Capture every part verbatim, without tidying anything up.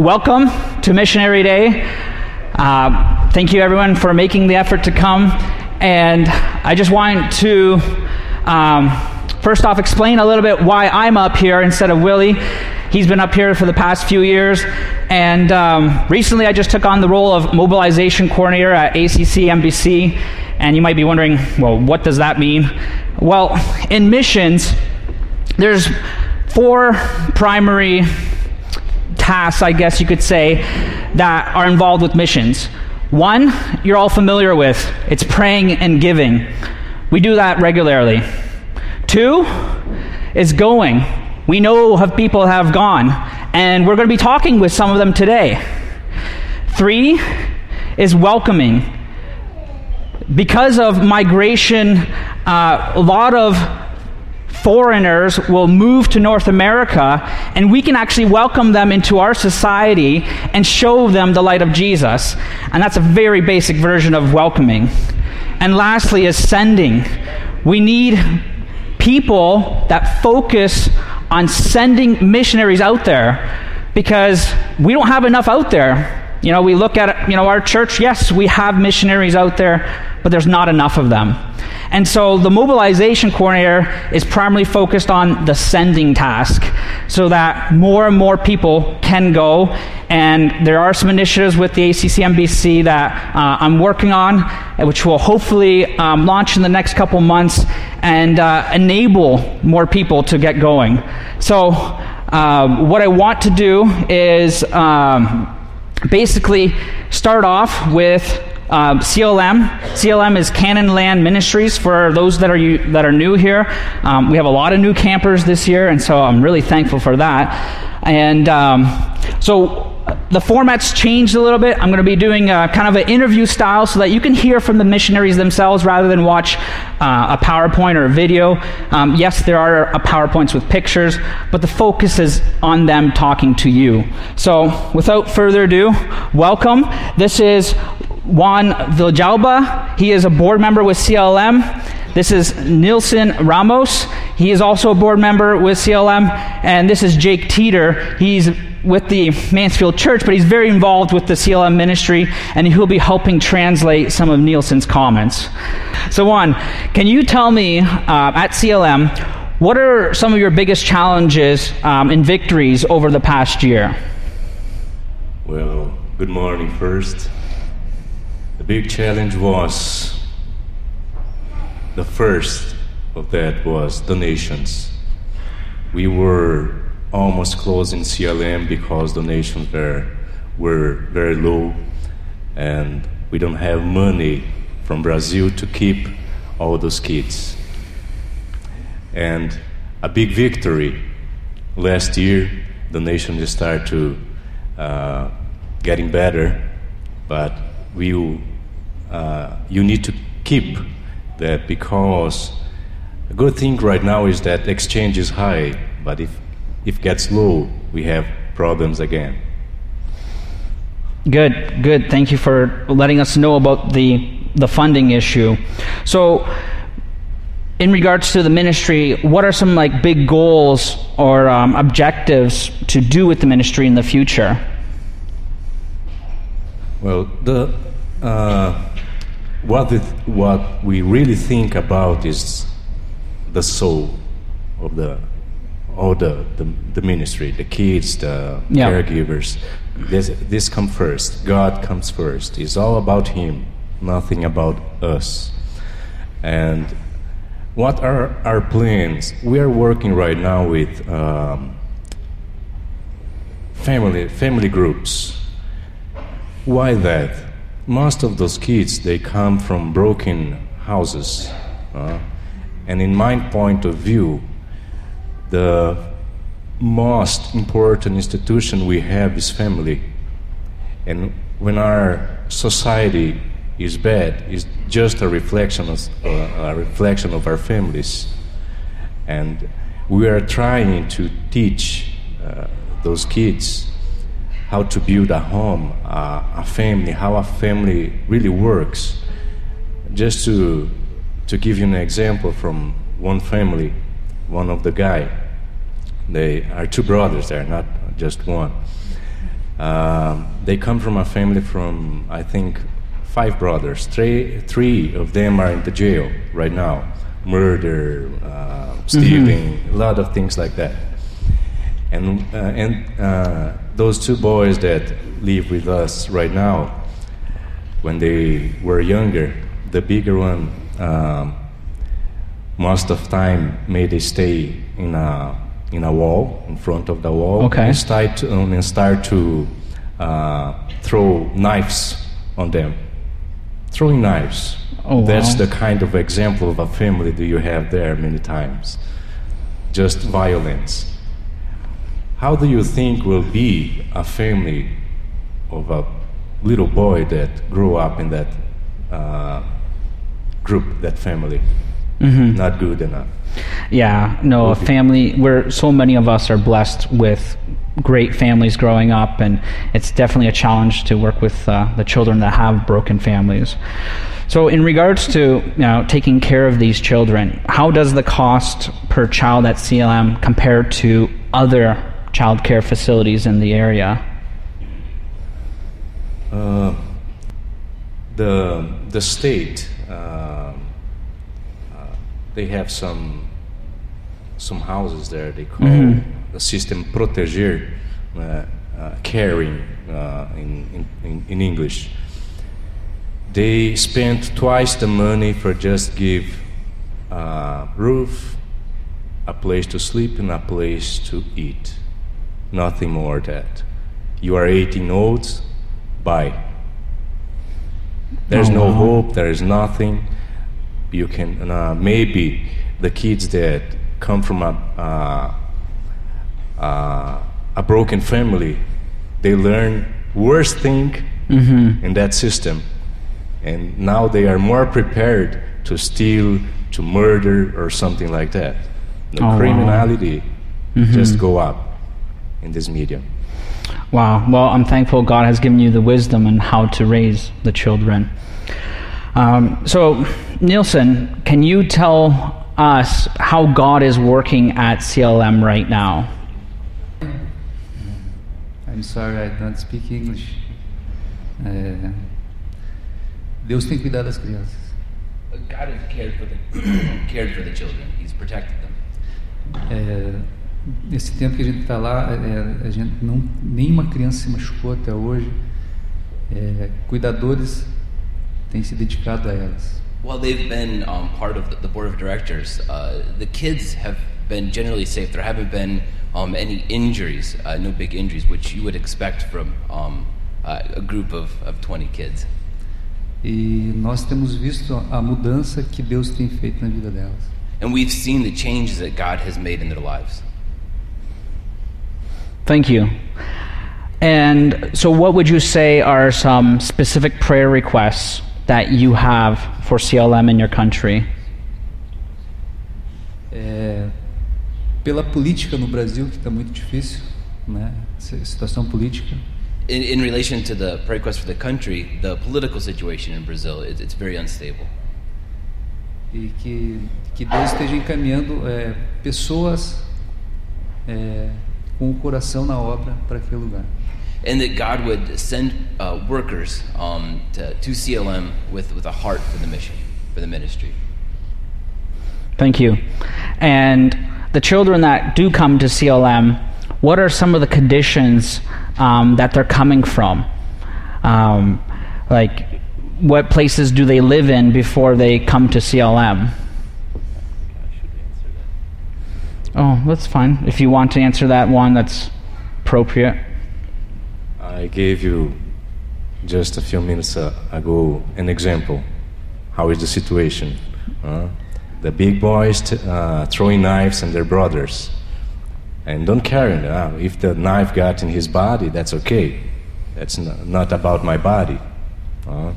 welcome to Missionary Day. Uh, thank you, everyone, for making the effort to come. And I just want to, um, first off, explain a little bit why I'm up here instead of Willie. He's been up here for the past few years. And um, recently, I just took on the role of mobilization coordinator at A C C M B C. And you might be wondering, well, what does that mean? Well, in missions, there's four primary tasks, I guess you could say, that are involved with missions. One, you're all familiar with. It's praying and giving. We do that regularly. Two is going. We know of people have gone, and we're going to be talking with some of them today. Three is welcoming. Because of migration, uh, a lot of foreigners will move to North America, and we can actually welcome them into our society and show them the light of Jesus. And that's a very basic version of welcoming. And lastly is sending. We need people that focus on sending missionaries out there because we don't have enough out there. You know, we look at, you know, our church, yes, we have missionaries out there, but there's not enough of them. And so the mobilization coordinator is primarily focused on the sending task so that more and more people can go. And there are some initiatives with the A C C M B C that uh, I'm working on, which will hopefully um, launch in the next couple months and uh, enable more people to get going. So uh, what I want to do is um, basically start off with Um, C L M. C L M is Canon Land Ministries for those that are that are new here. Um, we have a lot of new campers this year, and so I'm really thankful for that. And um, so the format's changed a little bit. I'm going to be doing a, kind of an interview style so that you can hear from the missionaries themselves rather than watch uh, a PowerPoint or a video. Um, yes, there are uh, PowerPoints with pictures, but the focus is on them talking to you. So without further ado, welcome. This is Juan Viljalba. He is a board member with C L M. This is Nilson Ramos. He is also a board member with C L M. And this is Jake Teeter. He's with the Mansfield Church, but he's very involved with the C L M ministry, and he'll be helping translate some of Nilson's comments. So Juan, can you tell me, uh, at C L M, what are some of your biggest challenges um, and victories over the past year? Well, good morning first. The big challenge was, the first of that was donations. We were almost closing C L M because donations were, were very low, and we don't have money from Brazil to keep all those kids. And a big victory last year, donations started to uh, getting better, but we will Uh, you need to keep that because a good thing right now is that exchange is high, but if, if it gets low, we have problems again. Good, good. Thank you for letting us know about the, the funding issue. So in regards to the ministry, what are some like big goals or um, objectives to do with the ministry in the future? Well, the uh, What, it, what we really think about is the soul of the, all the, the, the ministry, the kids, the yeah. caregivers. This, this comes first. God comes first. It's all about Him, nothing about us. And what are our plans? We are working right now with um, family, family groups. Why that? Most of those kids, they come from broken houses. Uh, and in my point of view, the most important institution we have is family. And when our society is bad, it's just a reflection of, uh, a reflection of our families. And we are trying to teach uh, those kids how to build a home, uh, a family, how a family really works. Just to to give you an example from one family, one of the guy, they are two brothers, they're not just one. Um, they come from a family from, I think, five brothers. Three, three of them are in the jail right now. Murder, uh, stealing, mm-hmm. a lot of things like that. And uh, and uh, those two boys that live with us right now, when they were younger, the bigger one um, most of time made a stay in a in a wall, in front of the wall, okay. and start to, um, and start to uh, throw knives on them, throwing knives. Oh, wow. That's the kind of example of a family that you have there many times, just violence. How do you think will be a family of a little boy that grew up in that uh, group, that family? Mm-hmm. Not good enough. Yeah, no, a family where so many of us are blessed with great families growing up, and it's definitely a challenge to work with uh, the children that have broken families. So in regards to you know, taking care of these children, how does the cost per child at C L M compare to other child care facilities in the area? Uh, the the state uh, uh, they have some some houses there. They call mm-hmm. the system proteger, uh, uh, caring uh, in, in in English. They spend twice the money for just give a roof, a place to sleep, and a place to eat. Nothing more that. You are eighteen olds, bye. There's oh, no wow. hope, there is nothing. You can, uh, maybe the kids that come from a, uh, uh, a broken family, they learn worst thing mm-hmm. in that system. And now they are more prepared to steal, to murder, or something like that. The oh, criminality wow. mm-hmm. just go up in this medium. Wow. Well, I'm thankful God has given you the wisdom on how to raise the children. Um, so, Nilson, can you tell us how God is working at C L M right now? I'm sorry, I don't speak English. Uh, Deus tem cuidado das crianças. God has cared for the, cared for the children. He's protected them. Uh, Nesse tempo que a gente está lá, é, a gente não, nenhuma criança se machucou até hoje. É, cuidadores têm se dedicado a elas. Well, they've been um, part of the, the board of directors. Uh, the kids have been generally safe. There haven't been um, any injuries, uh, no big injuries, which you would expect from um, uh, a group of, of twenty kids. E nós temos visto a mudança que Deus tem feito na vida delas. And we've seen the changes that God has made in their lives. Thank you. And so what would you say are some specific prayer requests that you have for C L M in your country? É, pela política no Brasil, que está muito difícil, né? Situação política. In, in relation to the prayer request for the country, the political situation in Brazil, it, it's very unstable. E que, que Deus esteja encaminhando é, pessoas... É, com o coração na obra para aquele lugar. And that God would send uh, workers um, to, to C L M with, with a heart for the mission, for the ministry. Thank you. And the children that do come to C L M, what are some of the conditions um, that they're coming from? Um, like, what places do they live in before they come to C L M? Oh, that's fine. If you want to answer that one, that's appropriate. I gave you just a few minutes ago an example. How is the situation? Uh, the big boys t- uh, throwing knives at their brothers and don't care. Uh, if the knife got in his body, that's okay. That's n- not about my body. Uh,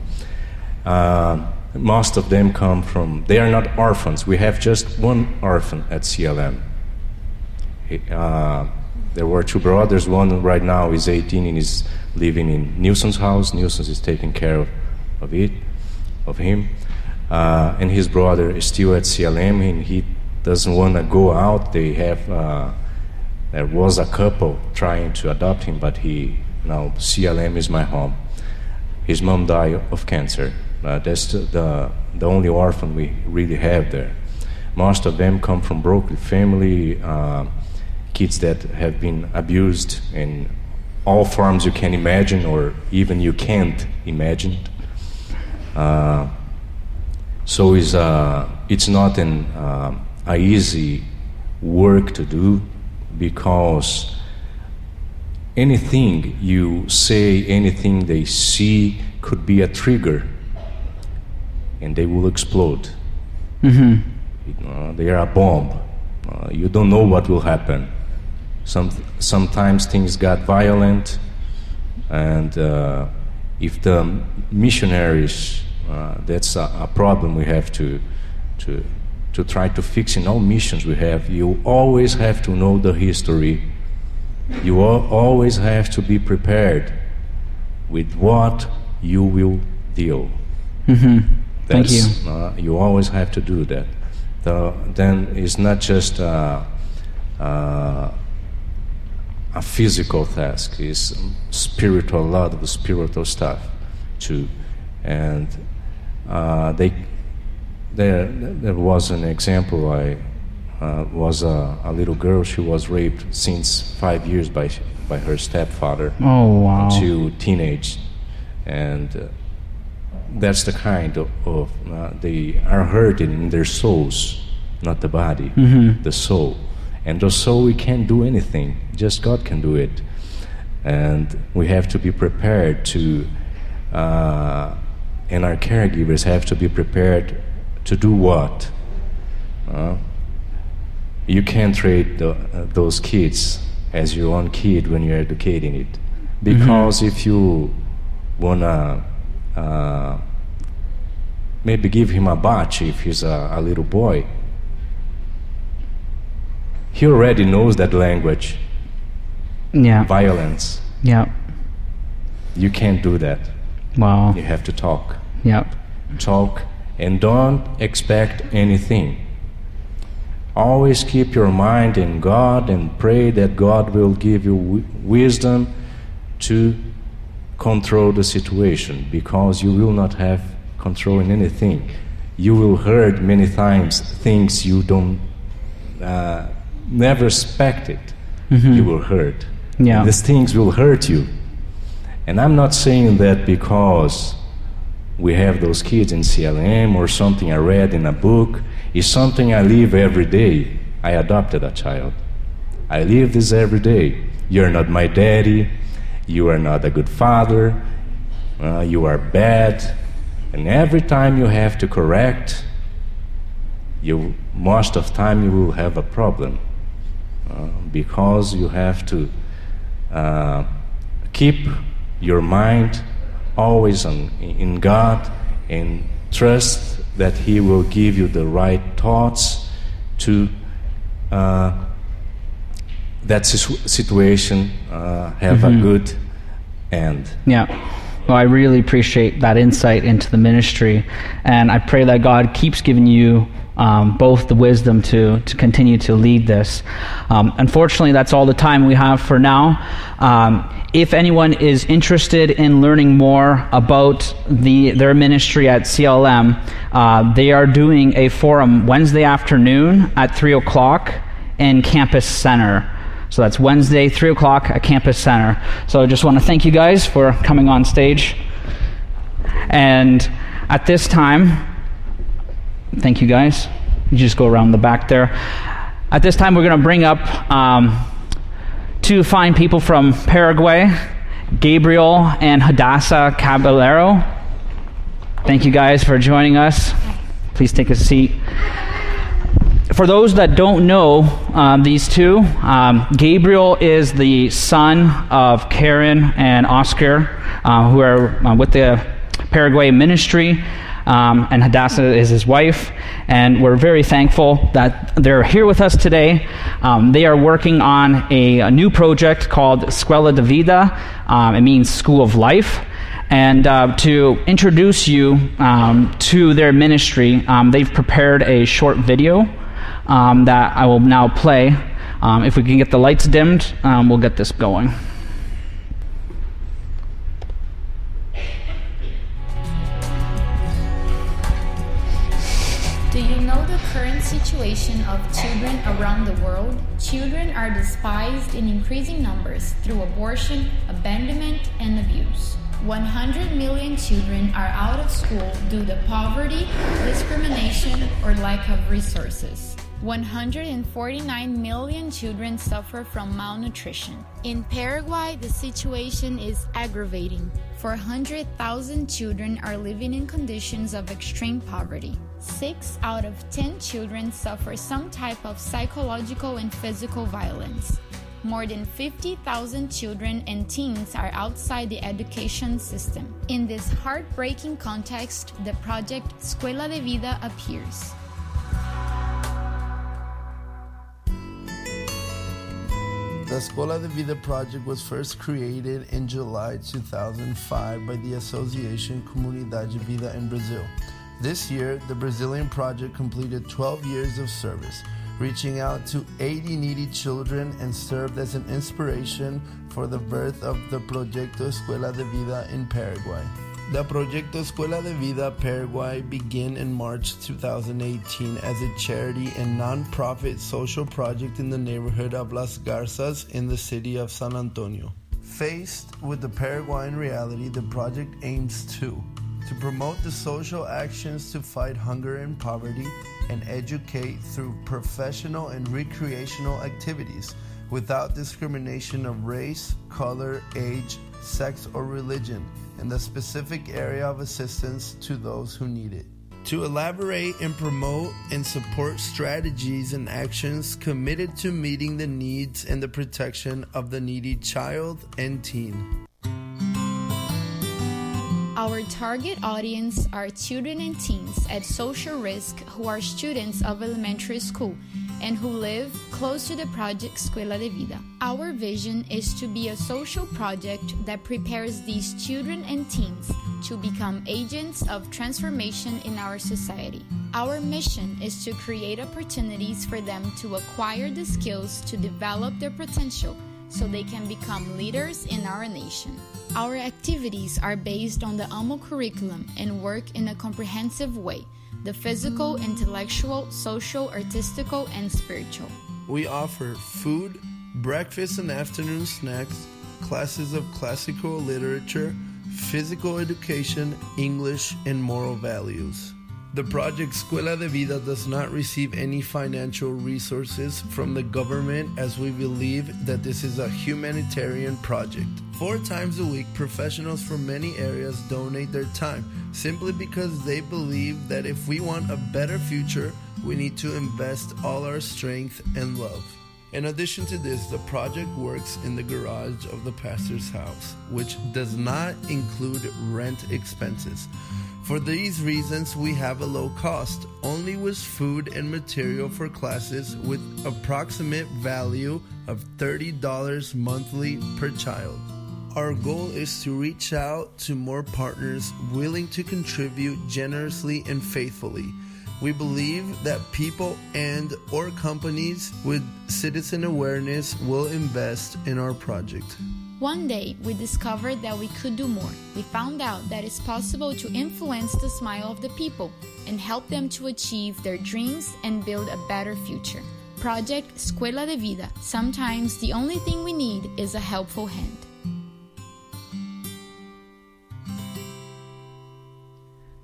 uh, most of them come from... They are not orphans. We have just one orphan at C L M. Uh, there were two brothers. One right now is eighteen and is living in Nilson's house. Nilson is taking care of, of it, of him. Uh, and his brother is still at C L M, and he doesn't want to go out. They have. Uh, there was a couple trying to adopt him, but he Now C L M is my home. His mom died of cancer. Uh, that's the, the only orphan we really have there. Most of them come from broken family, uh, kids that have been abused in all forms you can imagine or even you can't imagine. Uh, so is uh, it's not an uh, a easy work to do, because anything you say, anything they see could be a trigger and they will explode. Mm-hmm. Uh, they are a bomb. Uh, you don't know what will happen. Some, sometimes things got violent, and uh, if the missionaries, uh, that's a, a problem we have to, to, to try to fix in all missions we have. You always have to know the history. You al- always have to be prepared with what you will deal. Mm-hmm. Thank you. Uh, you always have to do that. The, then it's not just uh, uh, a physical task, it's spiritual, a lot of spiritual stuff too. And uh, they, there, there was an example. I uh, was a, a little girl. She was raped since five years by by her stepfather. Oh, wow. Until teenage, and. Uh, That's the kind of, of uh, they are hurting in their souls, not the body, mm-hmm. the soul. And the soul, we can't do anything. Just God can do it. And we have to be prepared to, uh, and our caregivers have to be prepared to do what? Uh, you can't treat the, uh, those kids as your own kid when you're educating it. Because mm-hmm. if you want to Uh, maybe give him a batch if he's a, a little boy. He already knows that language. Yeah. Violence. Yeah. You can't do that. Wow. You have to talk. Yeah. Talk and don't expect anything. Always keep your mind in God and pray that God will give you w- wisdom to control the situation, because you will not have control in anything. You will heard many times things you don't uh, never expected. Mm-hmm. You will hurt. Yeah. These things will hurt you. And I'm not saying that because we have those kids in C L M or something I read in a book. It's something I live every day. I adopted a child. I live this every day. You're not my daddy. You are not a good father, uh, you are bad, and every time you have to correct, you most of time you will have a problem, uh, because you have to uh, keep your mind always on, in God, and trust that He will give you the right thoughts to uh, that situation uh, have mm-hmm. a good end. Yeah. Well, I really appreciate that insight into the ministry, and I pray that God keeps giving you um, both the wisdom to, to continue to lead this. Um, unfortunately, that's all the time we have for now. Um, If anyone is interested in learning more about the their ministry at C L M, uh, they are doing a forum Wednesday afternoon at three o'clock in Campus Center. So that's Wednesday, three o'clock at Campus Center. So I just want to thank you guys for coming on stage. And at this time, thank you guys. You just go around the back there. At this time, we're going to bring up um, two fine people from Paraguay, Gabriel and Hadassah Caballero. Thank you guys for joining us. Please take a seat. For those that don't know um, these two, um, Gabriel is the son of Karen and Oscar, uh, who are uh, with the Paraguay ministry, um, and Hadassah is his wife. And we're very thankful that they're here with us today. Um, they are working on a, a new project called Escuela de Vida. Um, it means School of Life. And uh, to introduce you um, to their ministry, um, they've prepared a short video Um, that I will now play. Um, if we can get the lights dimmed, um, we'll get this going. current situation of children around the world, children are despised in increasing numbers through abortion, abandonment, and abuse. one hundred million children are out of school due to poverty, discrimination, or lack of resources. one hundred forty-nine million children suffer from malnutrition. In Paraguay, the situation is aggravating. four hundred thousand children are living in conditions of extreme poverty. Six out of ten children suffer some type of psychological and physical violence. More than fifty thousand children and teens are outside the education system. In this heartbreaking context, the project Escuela de Vida appears. The Escuela de Vida project was first created in July two thousand five by the Association Comunidade Vida in Brazil. This year, the Brazilian project completed twelve years of service, reaching out to eighty needy children, and served as an inspiration for the birth of the Proyecto Escuela de Vida in Paraguay. The Proyecto Escuela de Vida Paraguay began in March two thousand eighteen as a charity and non-profit social project in the neighborhood of Las Garzas in the city of San Antonio. Faced with the Paraguayan reality, the project aims to to promote the social actions to fight hunger and poverty and educate through professional and recreational activities without discrimination of race, color, age, sex, or religion, and the specific area of assistance to those who need it. To elaborate and promote and support strategies and actions committed to meeting the needs and the protection of the needy child and teen. Our target audience are children and teens at social risk who are students of elementary school and who live close to the project Escuela de Vida. Our vision is to be a social project that prepares these children and teens to become agents of transformation in our society. Our mission is to create opportunities for them to acquire the skills to develop their potential so they can become leaders in our nation. Our activities are based on the A M O curriculum and work in a comprehensive way, the physical, intellectual, social, artistical, and spiritual. We offer food, breakfast and afternoon snacks, classes of classical literature, physical education, English, and moral values. The project Escuela de Vida does not receive any financial resources from the government, as we believe that this is a humanitarian project. Four times a week, professionals from many areas donate their time, simply because they believe that if we want a better future, we need to invest all our strength and love. In addition to this, the project works in the garage of the pastor's house, which does not include rent expenses. For these reasons, we have a low cost, only with food and material for classes with approximate value of thirty dollars monthly per child. Our goal is to reach out to more partners willing to contribute generously and faithfully. We believe that people and or companies with citizen awareness will invest in our project. One day, we discovered that we could do more. We found out that it's possible to influence the smile of the people and help them to achieve their dreams and build a better future. Project Escuela de Vida. Sometimes the only thing we need is a helpful hand.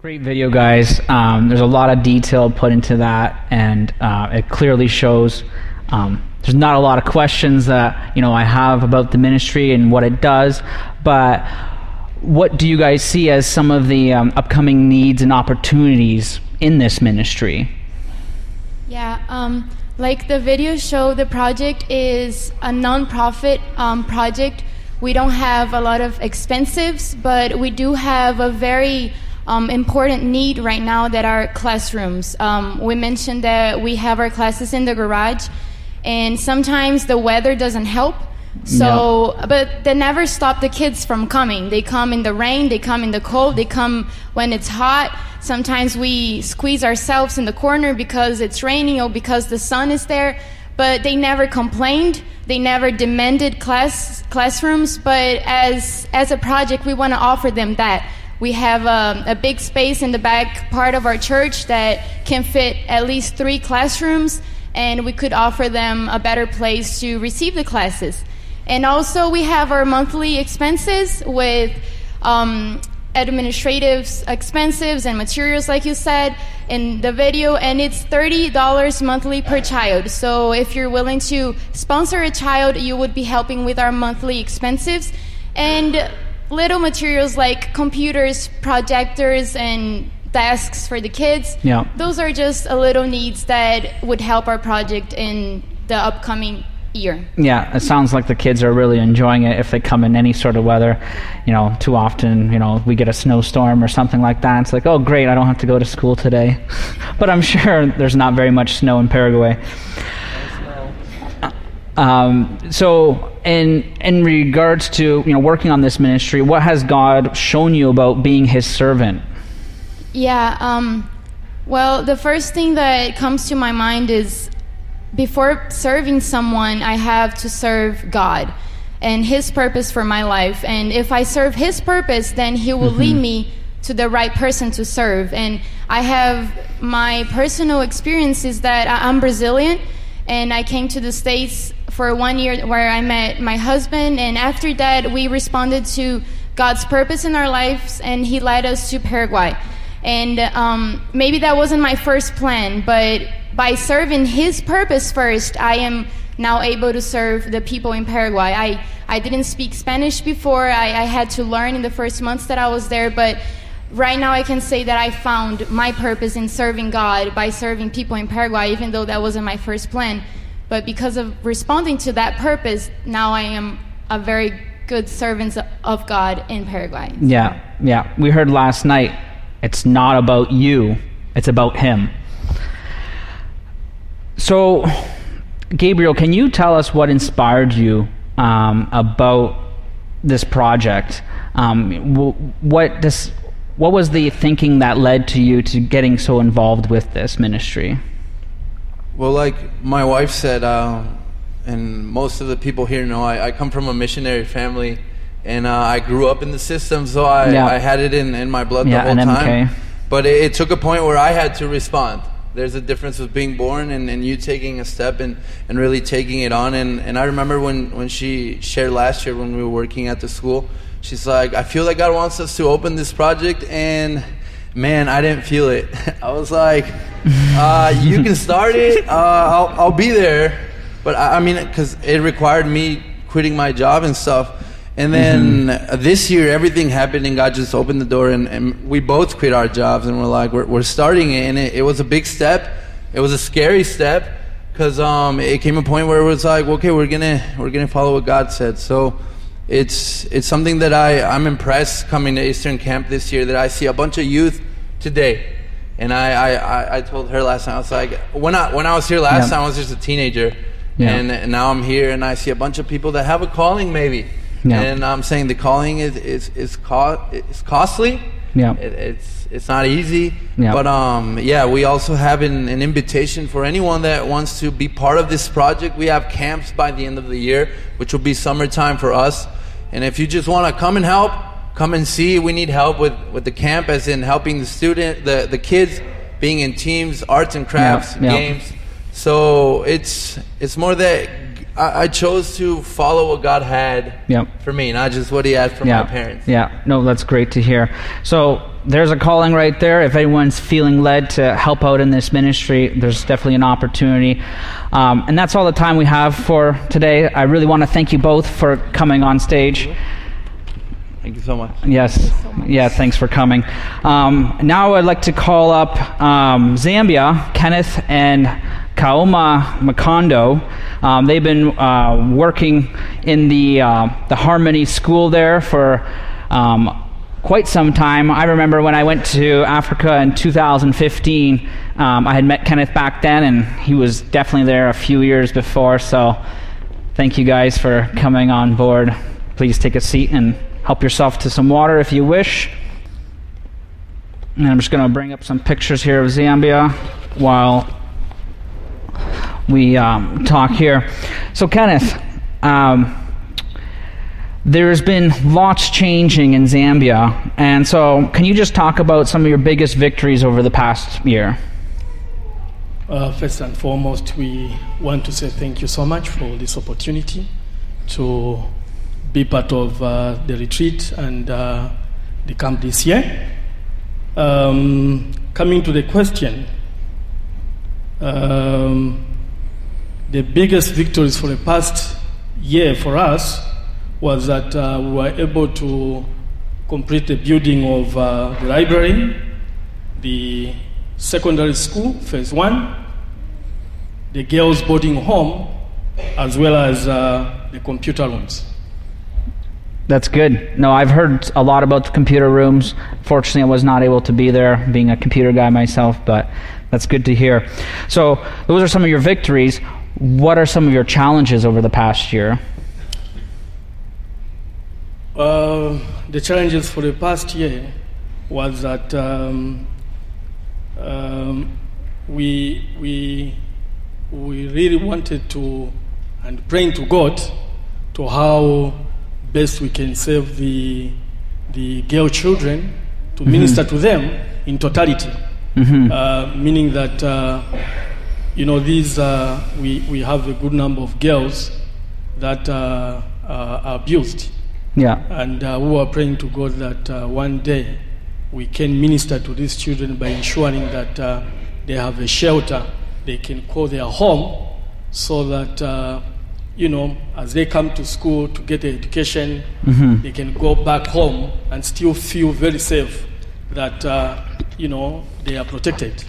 Great video, guys. Um, there's a lot of detail put into that, and uh, it clearly shows. Um, There's not a lot of questions that, you know, I have about the ministry and what it does, but what do you guys see as some of the um, upcoming needs and opportunities in this ministry? Yeah, um, like the video show, the project is a nonprofit um, project. We don't have a lot of expenses, but we do have a very Um, important need right now that are classrooms. Um, we mentioned that we have our classes in the garage, and sometimes the weather doesn't help. So, no. But they never stop the kids from coming. They come in the rain, they come in the cold, they come when it's hot. Sometimes we squeeze ourselves in the corner because it's raining or because the sun is there. But they never complained. They never demanded class classrooms. But as as a project, we want to offer them that. We have um, a big space in the back part of our church that can fit at least three classrooms, and we could offer them a better place to receive the classes. And also we have our monthly expenses with um, administrative expenses and materials, like you said in the video, and it's thirty dollars monthly per child. So if you're willing to sponsor a child, you would be helping with our monthly expenses. And little materials like computers, projectors, and desks for the kids. Yeah. Those are just a little needs that would help our project in the upcoming year. Yeah, it sounds like the kids are really enjoying it if they come in any sort of weather. You know, too often, you know, we get a snowstorm or something like that. It's like, oh, great, I don't have to go to school today. But I'm sure there's not very much snow in Paraguay. Um, so in in regards to, you know, working on this ministry, what has God shown you about being his servant? Yeah, um, well, the first thing that comes to my mind is before serving someone, I have to serve God and his purpose for my life. And if I serve his purpose, then he will mm-hmm. lead me to the right person to serve. And I have my personal experiences that I'm Brazilian, and I came to the States for one year where I met my husband, and after that we responded to God's purpose in our lives, and he led us to Paraguay. And um, maybe that wasn't my first plan, but by serving his purpose first, I am now able to serve the people in Paraguay. I, I didn't speak Spanish before. I, I had to learn in the first months that I was there, but right now I can say that I found my purpose in serving God by serving people in Paraguay, even though that wasn't my first plan. But because of responding to that purpose, now I am a very good servant of God in Paraguay. Yeah, yeah. We heard last night, it's not about you, it's about him. So, Gabriel, can you tell us what inspired you um, about this project? Um, what does... What was the thinking that led to you to getting so involved with this ministry? Well, like my wife said, uh, and most of the people here know, I, I come from a missionary family, and uh, I grew up in the system, so I, yeah. I had it in, in my blood yeah, the whole time. But it, it took a point where I had to respond. There's a difference with being born and, and you taking a step and, and really taking it on. And, and I remember when, when she shared last year when we were working at the school, she's like, I feel like God wants us to open this project, and man, I didn't feel it. I was like, uh, you can start it, uh, I'll, I'll be there. But I, I mean, because it required me quitting my job and stuff. And then mm-hmm. this year, everything happened, and God just opened the door, and, and we both quit our jobs, and we're like, we're, we're starting it. And it, it was a big step. It was a scary step, because um, it came a point where it was like, okay, we're gonna we're gonna follow what God said. So. It's it's something that I, I'm impressed coming to Eastern Camp this year that I see a bunch of youth today. And I, I, I told her last time, I was like, when I, when I was here last yeah. time, I was just a teenager. Yeah. And, and now I'm here and I see a bunch of people that have a calling maybe. Yeah. And I'm saying the calling is, is, is, co- is costly. Yeah. It, it's it's not easy. Yeah. But um yeah, we also have an, an invitation for anyone that wants to be part of this project. We have camps by the end of the year, which will be summertime for us. And if you just want to come and help, come and see. We need help with, with the camp, as in helping the student, the, the kids, being in teams, arts and crafts, yeah, yeah. games. So it's it's more that I, I chose to follow what God had yeah. for me, not just what he had for yeah. my parents. Yeah, no, that's great to hear. So there's a calling right there. If anyone's feeling led to help out in this ministry, there's definitely an opportunity. Um, and that's all the time we have for today. I really want to thank you both for coming on stage. Thank you so much. Yes. So much. Yeah, thanks for coming. Um, now I'd like to call up um, Zambia, Kenneth and Kaoma Makondo. Um, they've been uh, working in the, uh, the Harmony School there for... Um, quite some time. I remember when I went to Africa in two thousand fifteen, um, I had met Kenneth back then, and he was definitely there a few years before, so thank you guys for coming on board. Please take a seat and help yourself to some water if you wish. And I'm just going to bring up some pictures here of Zambia while we um, talk here. So Kenneth, um, There's been lots changing in Zambia, and so can you just talk about some of your biggest victories over the past year? Uh, first and foremost, we want to say thank you so much for this opportunity to be part of uh, the retreat and uh, the camp this year. Um, coming to the question, um, the biggest victories for the past year for us was that uh, we were able to complete the building of uh, the library, the secondary school, phase one, the girls' boarding home, as well as uh, the computer rooms. That's good. No, I've heard a lot about the computer rooms. Fortunately, I was not able to be there, being a computer guy myself, but that's good to hear. So those are some of your victories. What are some of your challenges over the past year? Uh, the challenges for the past year was that um, um, we, we, we really wanted to, and praying to God, to how best we can save the the girl children to mm-hmm. minister to them in totality, mm-hmm. uh, meaning that uh, you know these uh, we we have a good number of girls that uh, are abused. Yeah, and uh, we are praying to God that uh, one day we can minister to these children by ensuring that uh, they have a shelter they can call their home, so that. Uh, You know, as they come to school to get their education, mm-hmm. they can go back home and still feel very safe that, uh, you know, they are protected.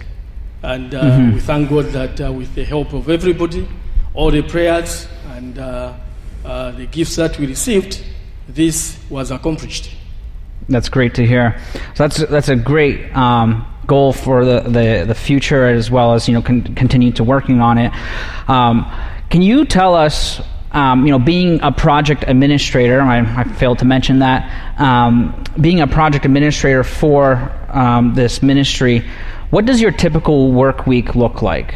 And uh, mm-hmm. we thank God that uh, with the help of everybody, all the prayers and uh, uh, the gifts that we received, this was accomplished. That's great to hear. So that's, that's a great... Um goal for the, the, the future, as well as, you know, con- continue to working on it. Um, can you tell us, um, you know, being a project administrator, I, I failed to mention that, um, being a project administrator for um, this ministry, what does your typical work week look like?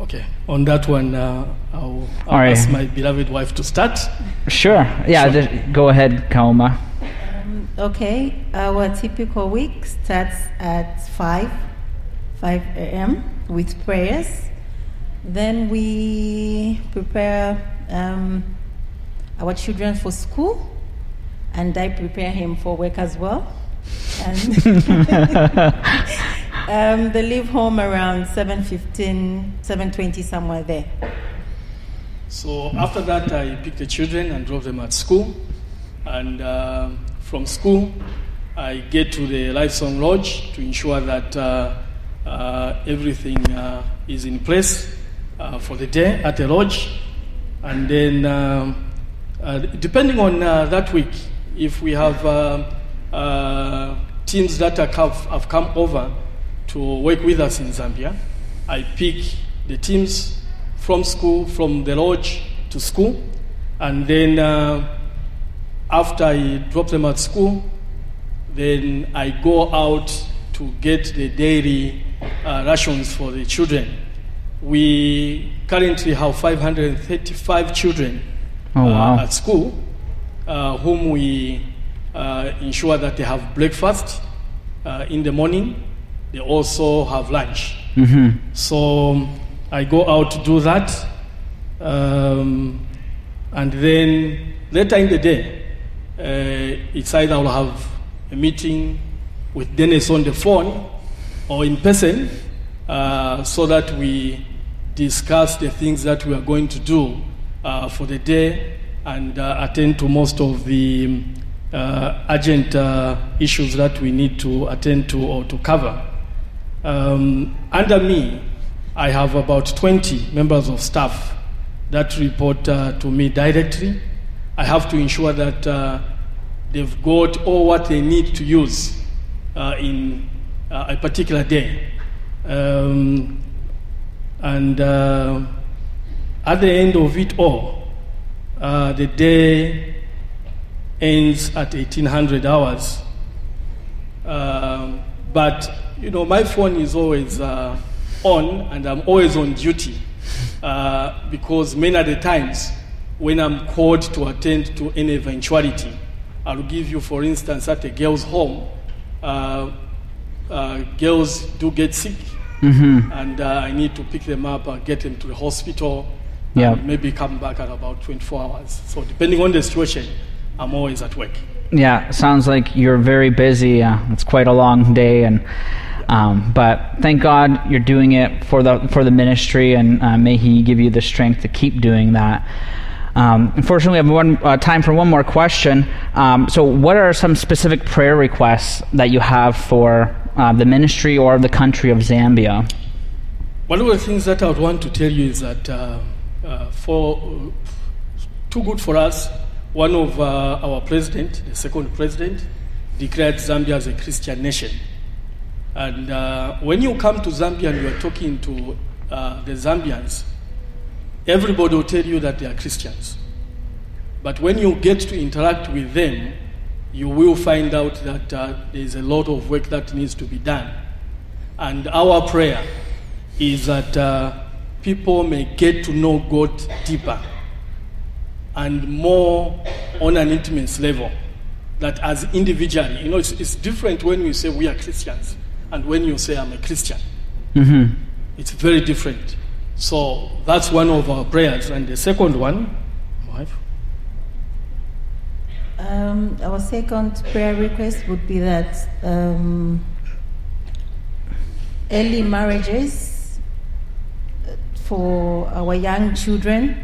Okay, on that one, uh, I'll, I'll right. ask my beloved wife to start. Sure, yeah, sure. Just go ahead, Kaoma. Okay, our typical week starts at five a.m. with prayers. Then we prepare um, our children for school, and I prepare him for work as well. And um, they leave home around seven fifteen, seven twenty, somewhere there. So after that, I pick the children and drop them at school, and... Uh, From school, I get to the Lifesong Lodge to ensure that uh, uh, everything uh, is in place uh, for the day at the lodge. And then, uh, uh, depending on uh, that week, if we have uh, uh, teams that are come, have come over to work with us in Zambia, I pick the teams from school, from the lodge to school, and then... Uh, After I drop them at school, then I go out to get the daily uh, rations for the children. We currently have five hundred thirty-five children uh, oh, wow. at school, uh, whom we uh, ensure that they have breakfast uh, in the morning. They also have lunch. Mm-hmm. So I go out to do that. Um, and then later in the day, Uh, it's either I'll have a meeting with Dennis on the phone or in person uh, so that we discuss the things that we are going to do uh, for the day and uh, attend to most of the uh, urgent uh, issues that we need to attend to or to cover. Um, under me, I have about twenty members of staff that report uh, to me directly. I have to ensure that uh, they've got all what they need to use uh, in uh, a particular day. Um, and uh, at the end of it all, uh, the day ends at eighteen hundred hours. Uh, but, you know, my phone is always uh, on, and I'm always on duty uh, because many of the times when I'm called to attend to any eventuality. I'll give you, for instance, at a girl's home, uh, uh, girls do get sick, mm-hmm. and uh, I need to pick them up and get them to the hospital, yeah. and maybe come back at about twenty-four hours. So depending on the situation, I'm always at work. Yeah, sounds like you're very busy. Uh, it's quite a long day, and um, but thank God you're doing it for the for the ministry, and uh, may He give you the strength to keep doing that. Um, unfortunately, we have one, uh, time for one more question. Um, so what are some specific prayer requests that you have for uh, the ministry or the country of Zambia? One of the things that I would want to tell you is that uh, uh, for uh, too good for us, one of uh, our president, the second president, declared Zambia as a Christian nation. And uh, when you come to Zambia and you are talking to uh, the Zambians, everybody will tell you that they are Christians. But when you get to interact with them, you will find out that uh, there is a lot of work that needs to be done. And our prayer is that uh, people may get to know God deeper and more on an intimate level, that as individually, you know, it's, it's different when you say we are Christians and when you say I'm a Christian. Mm-hmm. It's very different. So that's one of our prayers. And the second one, wife? Um, our second prayer request would be that um, early marriages for our young children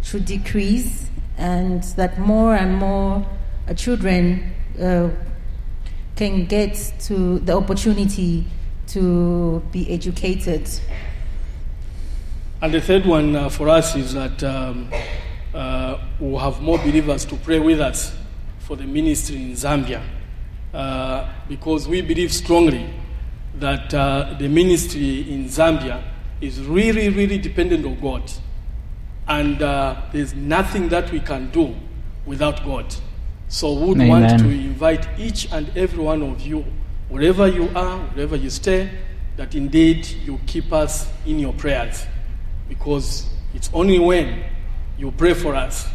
should decrease, and that more and more uh, children uh, can get to the opportunity to be educated. And the third one uh, for us is that um, uh, we'll have more believers to pray with us for the ministry in Zambia, uh, because we believe strongly that uh, the ministry in Zambia is really, really dependent on God. And uh, there's nothing that we can do without God. So we would Amen. want to invite each and every one of you, wherever you are, wherever you stay, that indeed you keep us in your prayers. Because it's only when you pray for us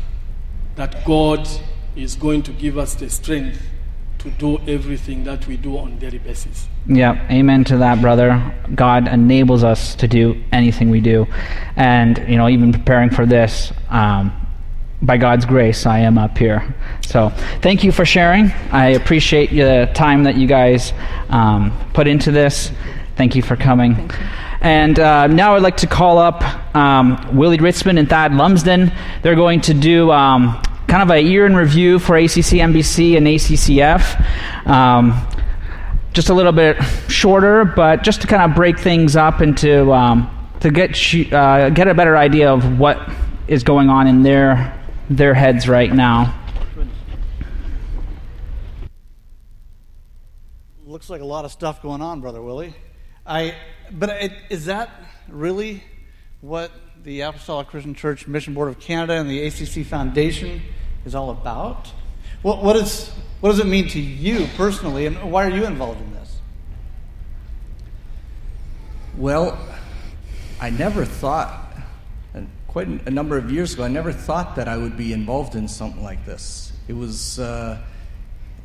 that God is going to give us the strength to do everything that we do on a daily basis. Yeah, amen to that, brother. God enables us to do anything we do. And, you know, even preparing for this, um, by God's grace, I am up here. So thank you for sharing. I appreciate the time that you guys um, put into this. Thank you for coming. Thank you. And uh, now I'd like to call up um, Willie Ritzman and Thad Lumsden. They're going to do... Um, kind of a year in review for A C C M B C and A C C F. Um, just a little bit shorter, but just to kind of break things up and to, um, to get you, uh, get a better idea of what is going on in their their heads right now. Looks like a lot of stuff going on, Brother Willie. I but it, is that really what the Apostolic Christian Church Mission Board of Canada and the A C C Foundation is all about? What, what, is, what does it mean to you personally, and why are you involved in this? Well, I never thought, and quite a number of years ago, I never thought that I would be involved in something like this. It was, uh,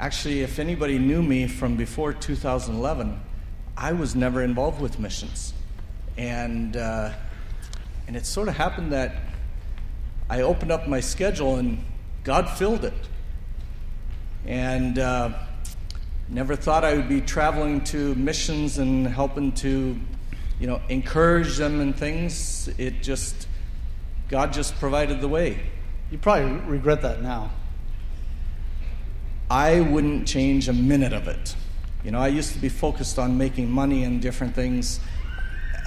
actually, if anybody knew me from before two thousand eleven, I was never involved with missions. And... Uh, And it sort of happened that I opened up my schedule and God filled it. And uh, never thought I would be traveling to missions and helping to, you know, encourage them and things. It just, God just provided the way. You probably regret that now. I wouldn't change a minute of it. You know, I used to be focused on making money and different things.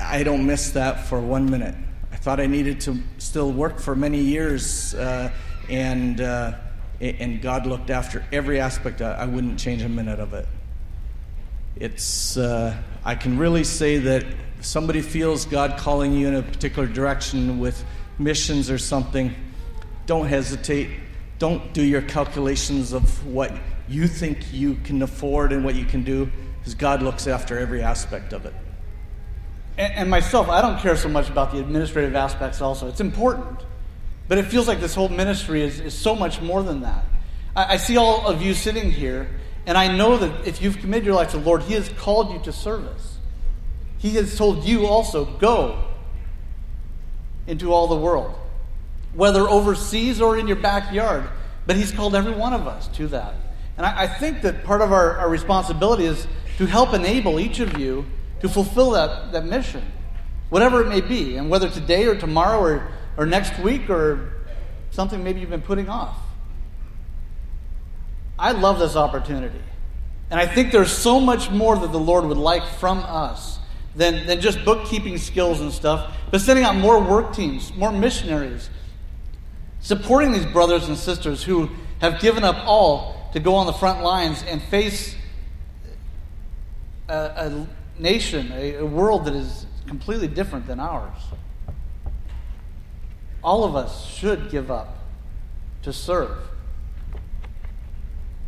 I don't miss that for one minute. I thought I needed to still work for many years, uh, and uh, and God looked after every aspect. I, I wouldn't change a minute of it. It's uh, I can really say that if somebody feels God calling you in a particular direction with missions or something, don't hesitate. Don't do your calculations of what you think you can afford and what you can do, because God looks after every aspect of it. And myself, I don't care so much about the administrative aspects also. It's important. But it feels like this whole ministry is, is so much more than that. I, I see all of you sitting here, and I know that if you've committed your life to the Lord, He has called you to service. He has told you also, go into all the world, whether overseas or in your backyard. But He's called every one of us to that. And I, I think that part of our, our responsibility is to help enable each of you to fulfill that, that mission, whatever it may be, and whether today or tomorrow or, or next week or something maybe you've been putting off. I love this opportunity. And I think there's so much more that the Lord would like from us than, than just bookkeeping skills and stuff, but sending out more work teams, more missionaries, supporting these brothers and sisters who have given up all to go on the front lines and face a, a nation, a, a world that is completely different than ours. All of us should give up to serve.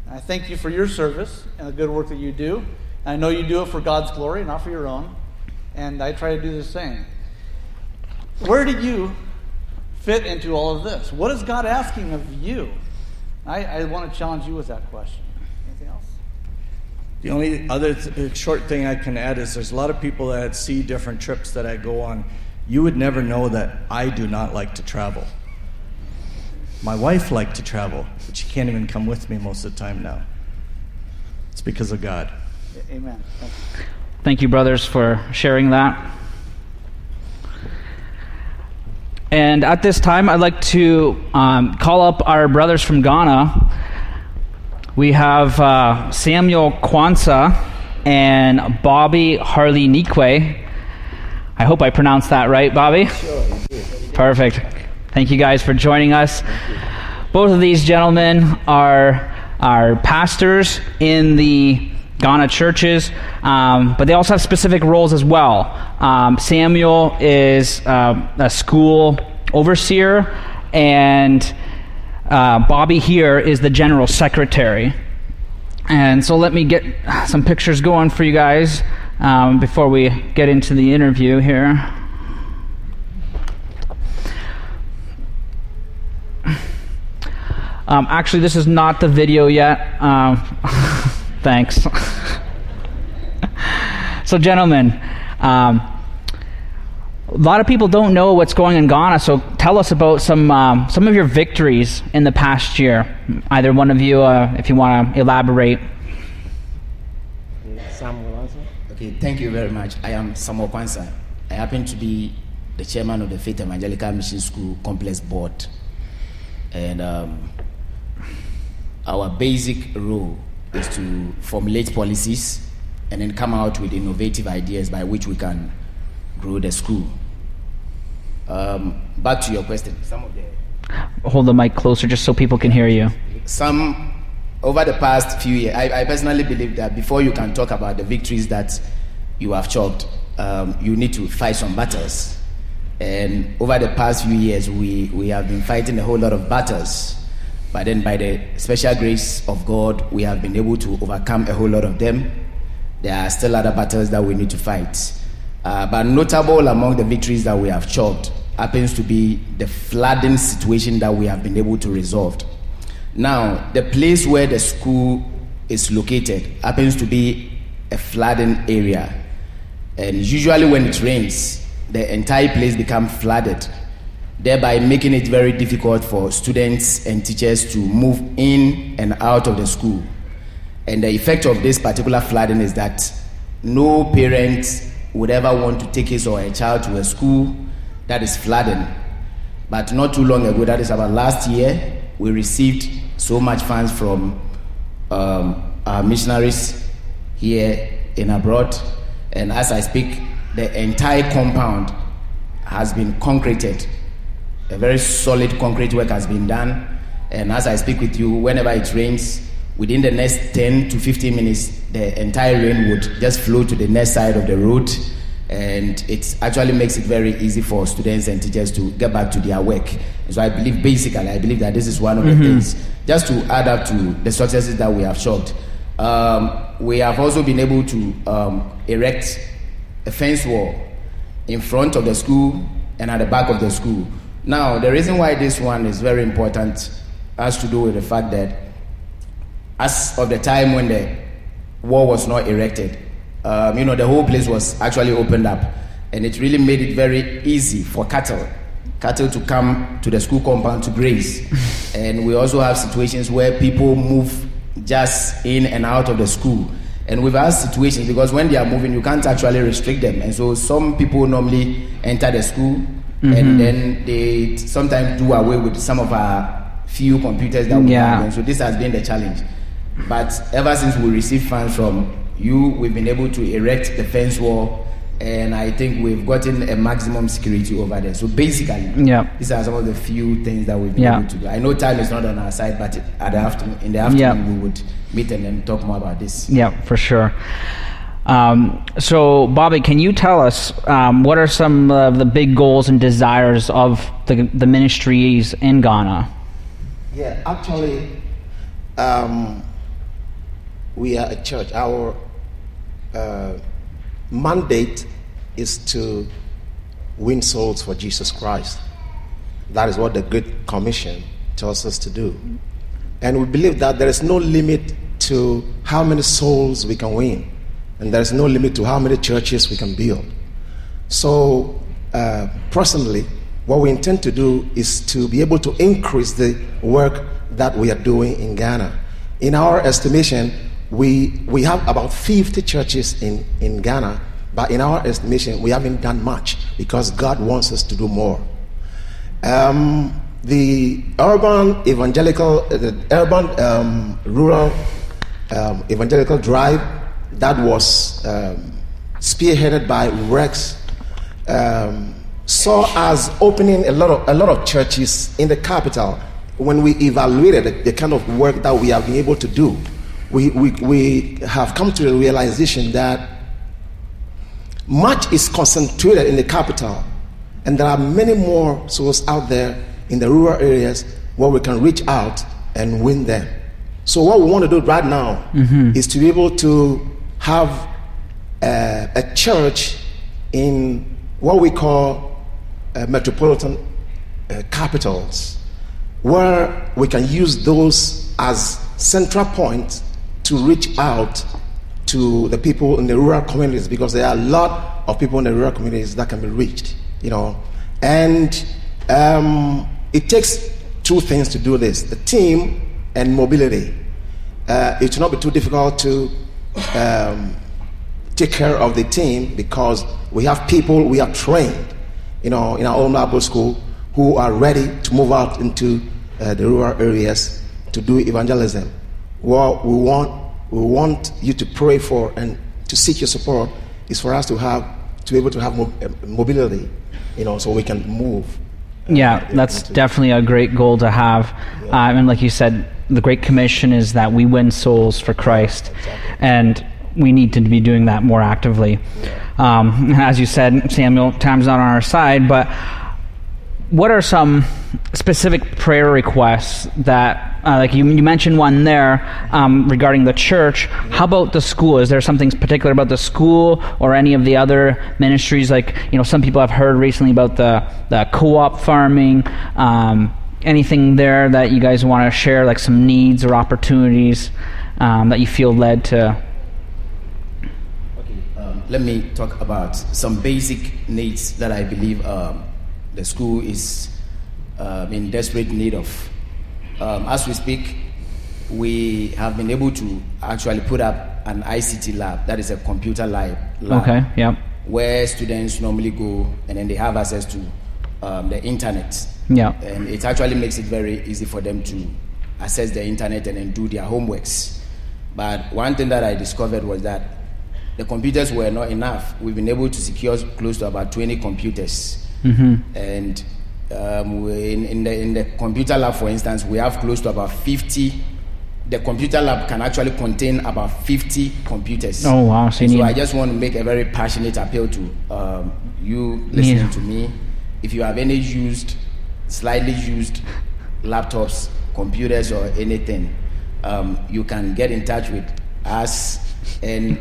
And I thank you for your service and the good work that you do. And I know you do it for God's glory, not for your own. And I try to do the same. Where do you fit into all of this? What is God asking of you? I, I want to challenge you with that question. Anything else? The only other th- short thing I can add is there's a lot of people that see different trips that I go on. You would never know that I do not like to travel. My wife liked to travel, but she can't even come with me most of the time now. It's because of God. Amen. Thank you, Thank you brothers, for sharing that. And at this time, I'd like to um, call up our brothers from Ghana. We have uh, Samuel Kwanzaa and Bobby Harley-Nikwe. I hope I pronounced that right, Bobby? Sure, you did. Perfect. Thank you guys for joining us. Both of these gentlemen are our pastors in the Ghana churches, um, but they also have specific roles as well. Um, Samuel is uh, a school overseer, and uh, Bobby here is the general secretary. And so let me get some pictures going for you guys um, before we get into the interview here. Um, actually, this is not the video yet. Um, Thanks. So, gentlemen, um, a lot of people don't know what's going on in Ghana, so tell us about some um, some of your victories in the past year. Either one of you, uh, if you want to elaborate. Samuel Kwanzaa. Okay, thank you very much. I am Samuel Kwanzaa. I happen to be the chairman of the Faith Evangelical Mission School Complex Board. And um, our basic role is to formulate policies and then come out with innovative ideas by which we can grow the school. Um, back to your question. Some of the Hold the mic closer just so people can hear you. Some, over the past few years, I, I personally believe that before you can talk about the victories that you have chalked, um, you need to fight some battles. And over the past few years, we, we have been fighting a whole lot of battles. But then by the special grace of God, we have been able to overcome a whole lot of them. There are still other battles that we need to fight. Uh, but notable among the victories that we have chalked happens to be the flooding situation that we have been able to resolve. Now, the place where the school is located happens to be a flooding area. And usually when it rains, the entire place becomes flooded, thereby making it very difficult for students and teachers to move in and out of the school. And the effect of this particular flooding is that no parent would ever want to take his or her child to a school that is flooding. But not too long ago, that is about last year, we received so much funds from um, our missionaries here and abroad. And as I speak, the entire compound has been concreted. A very solid concrete work has been done, and as I speak with you, whenever it rains, within the next ten to fifteen minutes, the entire rain would just flow to the next side of the road, and it actually makes it very easy for students and teachers to get back to their work. So I believe, basically, I believe that this is one of mm-hmm. the things. Just to add up to the successes that we have shot, um, we have also been able to um, erect a fence wall in front of the school and at the back of the school. Now, the reason why this one is very important has to do with the fact that as of the time when the wall was not erected, um, you know, the whole place was actually opened up, and it really made it very easy for cattle, cattle to come to the school compound to graze. And we also have situations where people move just in and out of the school. And we've had situations, because when they are moving, you can't actually restrict them. And so some people normally enter the school, mm-hmm. and then they sometimes do away with some of our few computers that we yeah. have. And so this has been the challenge. But ever since we received funds from you, we've been able to erect the fence wall. And I think we've gotten a maximum security over there. So basically, yeah. these are some of the few things that we've been yeah. able to do. I know time is not on our side, but at the afternoon, in the afternoon, yeah. we would meet and then talk more about this. Yeah, for sure. Um, so, Bobby, can you tell us um, what are some of the big goals and desires of the, the ministries in Ghana? Yeah, actually, um, we are a church. Our... Uh, mandate is to win souls for Jesus Christ. That is what the Good Commission tells us to do. And we believe that there is no limit to how many souls we can win. And there is no limit to how many churches we can build. So, uh, personally, what we intend to do is to be able to increase the work that we are doing in Ghana. In our estimation, We we have about fifty churches in, in Ghana, but in our estimation, we haven't done much because God wants us to do more. Um, the urban evangelical, the urban um, rural um, evangelical drive that was um, spearheaded by Rex um, saw us opening a lot of a lot of churches in the capital. When we evaluated the, the kind of work that we have been able to do, We, we we have come to the realization that much is concentrated in the capital, and there are many more souls out there in the rural areas where we can reach out and win them. So what we want to do right now mm-hmm. is to be able to have a, a church in what we call uh, metropolitan uh, capitals, where we can use those as central points to reach out to the people in the rural communities, because there are a lot of people in the rural communities that can be reached, you know. And um, it takes two things to do this, the team and mobility. Uh, it should not be too difficult to um, take care of the team, because we have people we are trained, you know, in our own Bible school who are ready to move out into uh, the rural areas to do evangelism. What we want, we want you to pray for and to seek your support is for us to have to be able to have mobility, you know, so we can move. Yeah, that's definitely a great goal to have. Yeah. Um, and like you said, the Great Commission is that we win souls for Christ, exactly. and we need to be doing that more actively. Yeah. Um, as you said, Samuel, time's not on our side, but what are some specific prayer requests that, uh, like you, you mentioned one there um, regarding the church. How about the school? Is there something particular about the school or any of the other ministries? Like, you know, some people have heard recently about the, the co-op farming. Um, anything there that you guys want to share, like some needs or opportunities um, that you feel led to? Okay, um, let me talk about some basic needs that I believe um, the school is um, in desperate need of. Um, as we speak, we have been able to actually put up an I C T lab, that is a computer lab, lab okay, yeah. where students normally go and then they have access to um, the internet. Yeah. And it actually makes it very easy for them to access the internet and then do their homeworks. But one thing that I discovered was that the computers were not enough. We've been able to secure close to about twenty computers. Mm-hmm. And um, we, in, in, the, in the computer lab, for instance, we have close to about fifty. The computer lab can actually contain about fifty computers. Oh, wow. So, so I just want to make a very passionate appeal to um, you listening yeah. to me. If you have any used, slightly used laptops, computers, or anything, um, you can get in touch with us and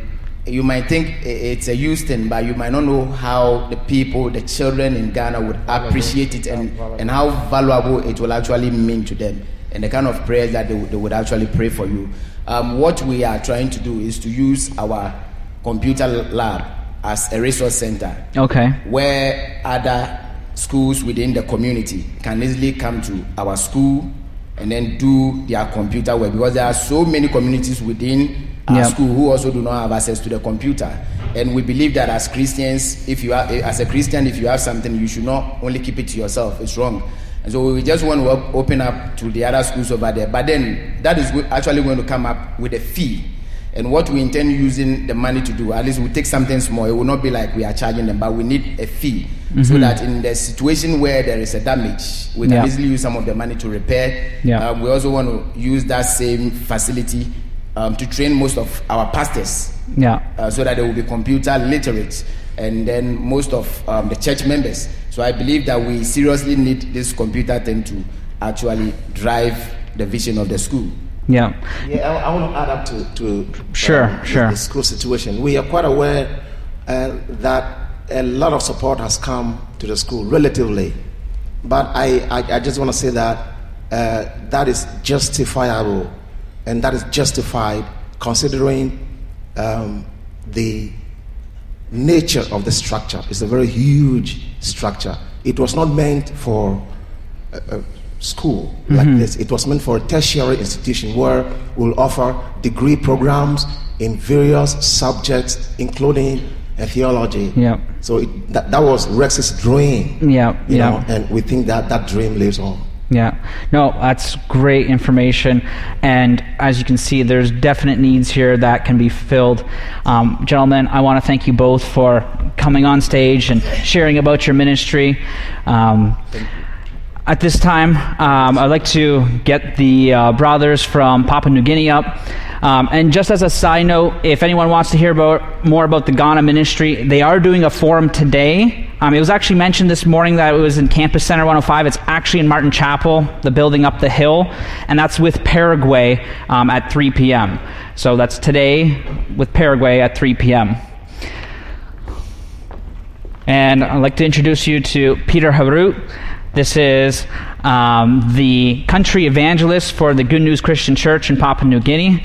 You might think it's a youth thing, but you might not know how the people, the children in Ghana would appreciate it and, and how valuable it will actually mean to them, and the kind of prayers that they would, they would actually pray for you. Um, what we are trying to do is to use our computer lab as a resource center, okay, where other schools within the community can easily come to our school and then do their computer work, because there are so many communities within our yep. school who also do not have access to the computer. And we believe that as Christians, if you are, as a Christian, if you have something, you should not only keep it to yourself. It's wrong. And so we just want to open up to the other schools over there. But then that is actually going to come up with a fee. And what we intend using the money to do, at least we take something small. It will not be like we are charging them, but we need a fee, mm-hmm. so that in the situation where there is a damage, we can yeah. easily use some of the money to repair. Yeah. Um, we also want to use that same facility um, to train most of our pastors, yeah. uh, so that they will be computer literate, and then most of um, the church members. So I believe that we seriously need this computer thing to actually drive the vision of the school. Yeah. Yeah, I, I want to add up to, to sure, uh, sure. the school situation. We are quite aware uh, that a lot of support has come to the school, relatively. But I, I, I just want to say that uh, that is justifiable, and that is justified considering um, the nature of the structure. It's a very huge structure. It was not meant for... Uh, uh, school like mm-hmm. this. It was meant for a tertiary institution where we'll offer degree programs in various subjects, including a theology. Yeah. So it, that, that was Rex's dream. Yeah. You yeah. know, and we think that that dream lives on. Yeah. No, that's great information. And as you can see, there's definite needs here that can be filled. Um, gentlemen, I want to thank you both for coming on stage and sharing about your ministry. Um, At this time, um, I'd like to get the uh, brothers from Papua New Guinea up. Um, and just as a side note, if anyone wants to hear about more about the Ghana ministry, they are doing a forum today. Um, it was actually mentioned this morning that it was in Campus Center one oh five. It's actually in Martin Chapel, the building up the hill. And that's with Paraguay um, at three p.m. So that's today with Paraguay at three p.m. And I'd like to introduce you to Peter Harut. This is um, the country evangelist for the Good News Christian Church in Papua New Guinea.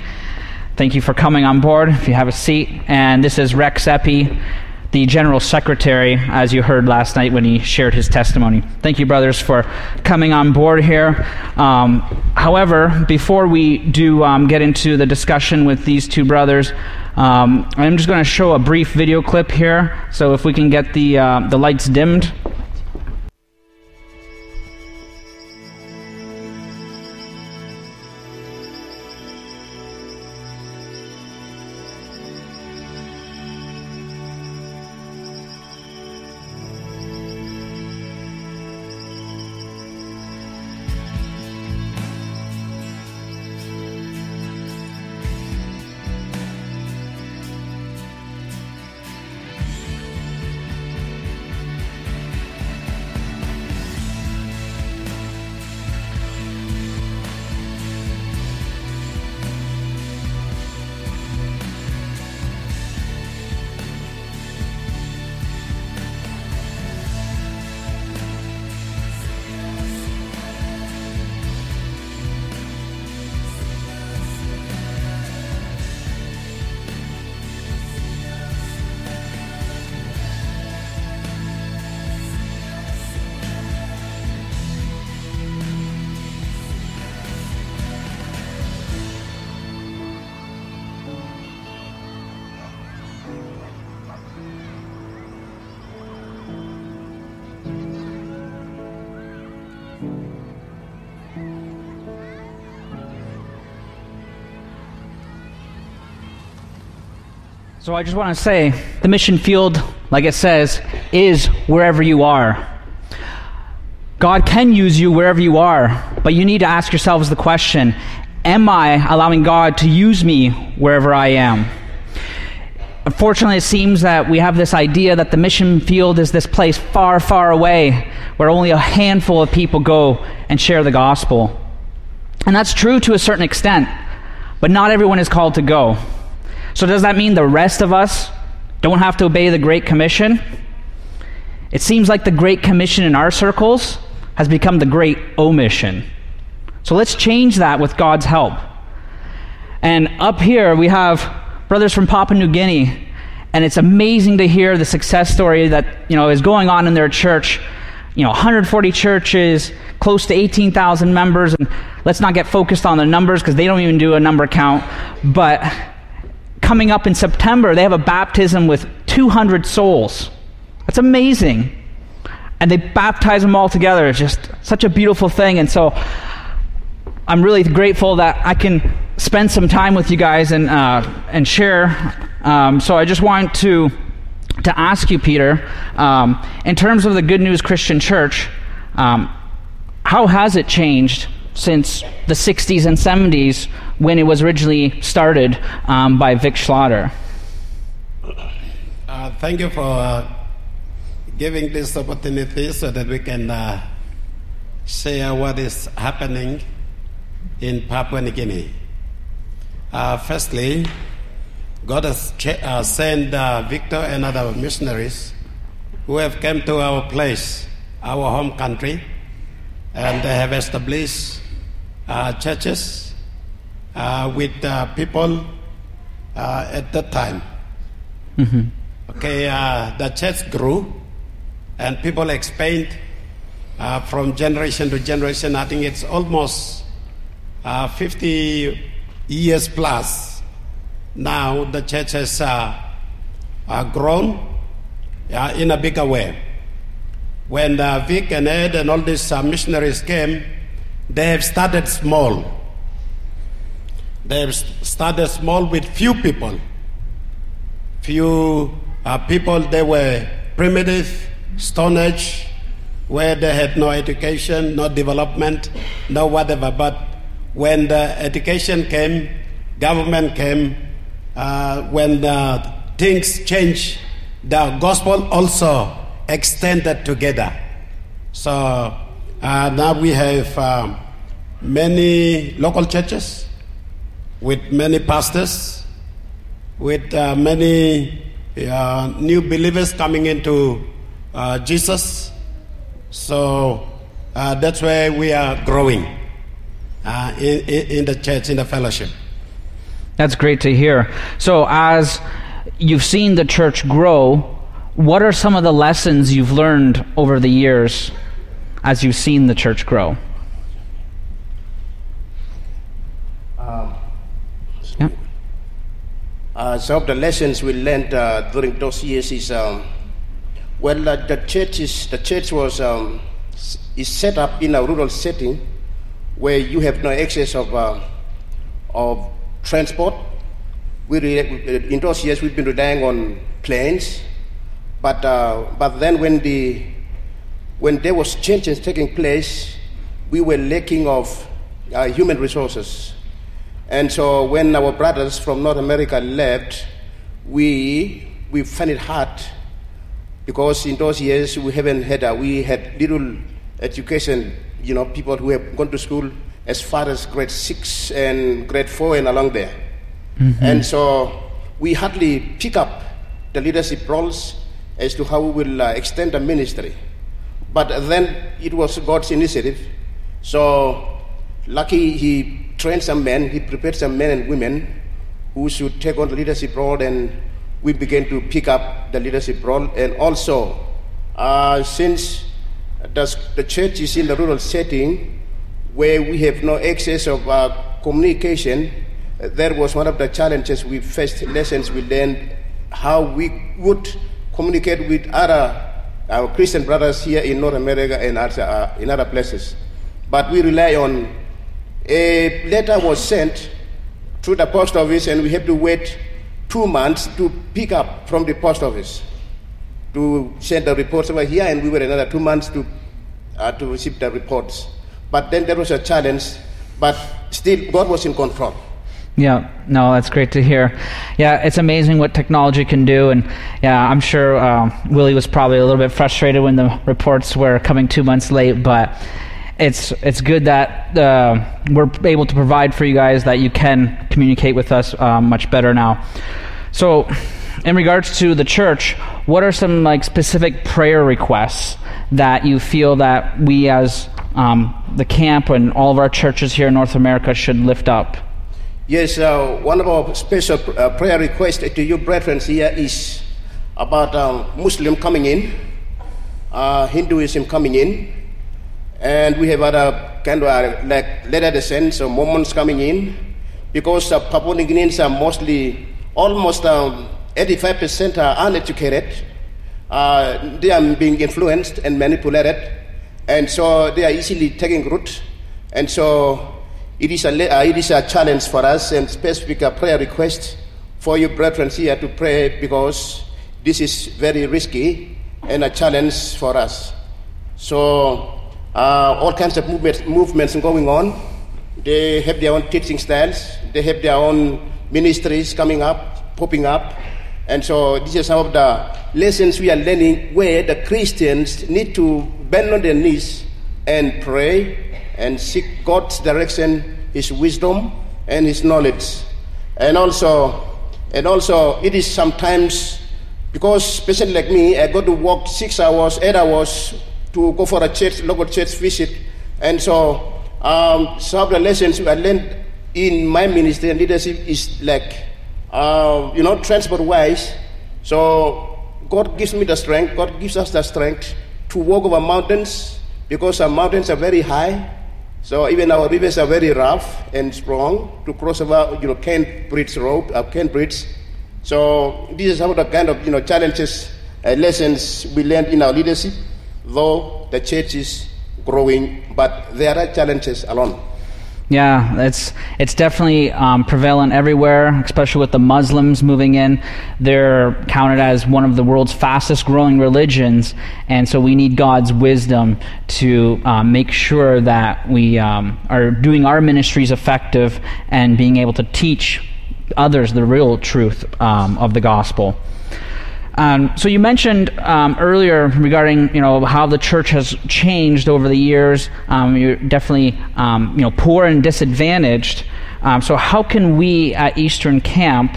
Thank you for coming on board, if you have a seat. And this is Rex Eppie, the General Secretary, as you heard last night when he shared his testimony. Thank you, brothers, for coming on board here. Um, however, before we do um, get into the discussion with these two brothers, um, I'm just going to show a brief video clip here. So if we can get the uh, the lights dimmed. So I just want to say, the mission field, like it says, is wherever you are. God can use you wherever you are, but you need to ask yourselves the question, am I allowing God to use me wherever I am? Unfortunately, it seems that we have this idea that the mission field is this place far, far away where only a handful of people go and share the gospel. And that's true to a certain extent, but not everyone is called to go. So does that mean the rest of us don't have to obey the Great Commission? It seems like the Great Commission in our circles has become the Great Omission. So let's change that with God's help. And up here we have brothers from Papua New Guinea, and it's amazing to hear the success story that, you know, is going on in their church. You know, one hundred forty churches, close to eighteen thousand members, and let's not get focused on the numbers because they don't even do a number count, but coming up in September, they have a baptism with two hundred souls. That's amazing. And they baptize them all together. It's just such a beautiful thing. And so I'm really grateful that I can spend some time with you guys and uh, and share. Um, so I just want to to ask you, Peter, um, in terms of the Good News Christian Church, um, how has it changed since the sixties and seventies when it was originally started um, by Vic Schlatter? Uh, thank you for uh, giving this opportunity so that we can uh, share what is happening in Papua New Guinea. Uh, firstly, God has ch- uh, sent uh, Victor and other missionaries who have come to our place, our home country, and they have established uh, churches uh, with uh, people uh, at that time. Mm-hmm. Okay, uh, the church grew and people expanded uh, from generation to generation. I think it's almost uh, fifty years plus. Now the church has uh, uh, grown uh, in a bigger way. When uh, Vic and Ed and all these uh, missionaries came, they have started small. They have started small with few people. Few uh, people, they were primitive, Stone Age, where they had no education, no development, no whatever. But when the education came, government came, uh, when the things changed, the gospel also extended together. So uh, now we have um, many local churches with many pastors, with uh, many uh, new believers coming into uh, Jesus. So uh, that's where we are growing uh, in, in the church, in the fellowship. That's great to hear. So as you've seen the church grow, what are some of the lessons you've learned over the years as you've seen the church grow? Um, yeah. uh, some of the lessons we learned uh, during those years is, um, well, uh, the church is the church was um, is set up in a rural setting where you have no access of uh, of transport. We re- in those years we've been relying on planes. But uh, but then when the when there was changes taking place, we were lacking of uh, human resources, and so when our brothers from North America left, we we found it hard because in those years we haven't had uh, we had little education. You know, people who have gone to school as far as grade six and grade four and along there, mm-hmm. and so we hardly pick up the leadership roles as to how we will uh, extend the ministry. But then it was God's initiative. So lucky he trained some men, he prepared some men and women who should take on the leadership role, and we began to pick up the leadership role. And also, uh, since the, the church is in the rural setting where we have no access of uh, communication, that was one of the challenges we faced, lessons we learned, how we would communicate with other our Christian brothers here in North America and other, uh, in other places. But we rely on a letter was sent through the post office, and we have to wait two months to pick up from the post office to send the reports over here, and we were another two months to uh, to receive the reports. But then there was a challenge, but still God was in control. Yeah, no, that's great to hear. Yeah, it's amazing what technology can do, and yeah, I'm sure uh, Willie was probably a little bit frustrated when the reports were coming two months late, but it's it's good that uh, we're able to provide for you guys, that you can communicate with us um, much better now. So in regards to the church, what are some like specific prayer requests that you feel that we as um, the camp and all of our churches here in North America should lift up? Yes, uh, one of our special uh, prayer requests to you brethren here is about um, Muslim coming in, uh, Hinduism coming in, and we have other kind of like later descents or Mormons coming in, because uh, Papua New Guineans are mostly almost um, eighty-five percent are uneducated. Uh, they are being influenced and manipulated, and so they are easily taking root. And so it is a uh, it is a challenge for us, and specific uh, prayer request for you brethren here to pray, because this is very risky and a challenge for us. So uh, all kinds of movements movements going on. They have their own teaching styles. They have their own ministries coming up, popping up. And so these are some of the lessons we are learning, where the Christians need to bend on their knees and pray and seek God's direction, His wisdom, and His knowledge. And also, and also it is sometimes, because patients like me, I go to work six hours, eight hours to go for a church, local church visit. And so um, some of the lessons I learned in my ministry and leadership is like, Uh, you know, transport-wise. So God gives me the strength, God gives us the strength to walk over mountains, because our mountains are very high. So even our rivers are very rough and strong to cross over, you know, cane bridge road, uh, cane bridge. So these are some of the kind of, you know, challenges and uh, lessons we learned in our leadership, though the church is growing, but there are challenges alone. Yeah, it's it's definitely um, prevalent everywhere, especially with the Muslims moving in. They're counted as one of the world's fastest growing religions, and so we need God's wisdom to um, make sure that we um, are doing our ministries effective and being able to teach others the real truth um, of the gospel. Um, so you mentioned um, earlier regarding, you know, how the church has changed over the years. Um, you're definitely, um, you know, poor and disadvantaged. Um, so how can we at Eastern Camp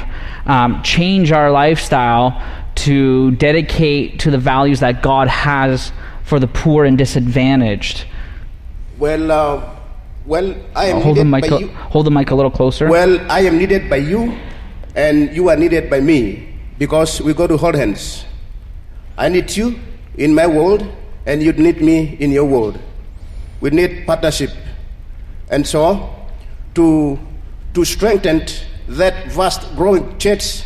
um, change our lifestyle to dedicate to the values that God has for the poor and disadvantaged? Well, uh, well, I am hold needed the mic by a, you. Hold the mic a little closer. Well, I am needed by you, and you are needed by me, because we go to hold hands. I need you in my world, and you need me in your world. We need partnership. And so, to to strengthen that vast growing church,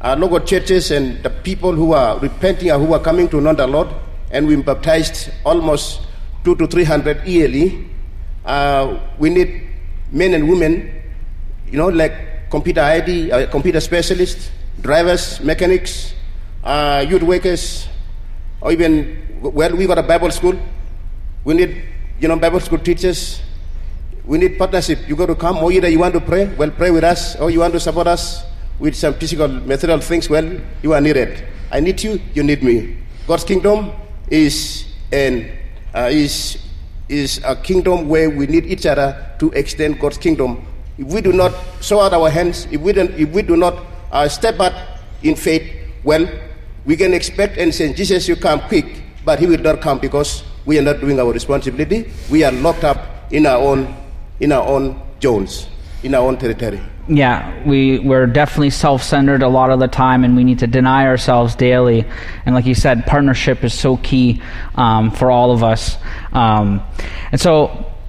our local churches, and the people who are repenting and who are coming to know the Lord, and we baptized almost two to three hundred yearly, uh, we need men and women, you know, like computer I D, uh, computer specialists, drivers, mechanics, uh, youth workers, or even, well, we got a Bible school. We need, you know, Bible school teachers. We need partnership. You got to come, or either you want to pray, well, pray with us, or you want to support us with some physical, material things, well, you are needed. I need you, you need me. God's kingdom is an, uh, is, is a kingdom where we need each other to extend God's kingdom. If we do not show out our hands, if we don't, if we do not Uh, step up in faith, well, we can expect and say, Jesus, you come quick, but he will not come, because we are not doing our responsibility. We are locked up in our own, in our own zones, in our own territory. Yeah, we, we're definitely self-centered a lot of the time, and we need to deny ourselves daily. And like you said, partnership is so key um, for all of us. Um, and so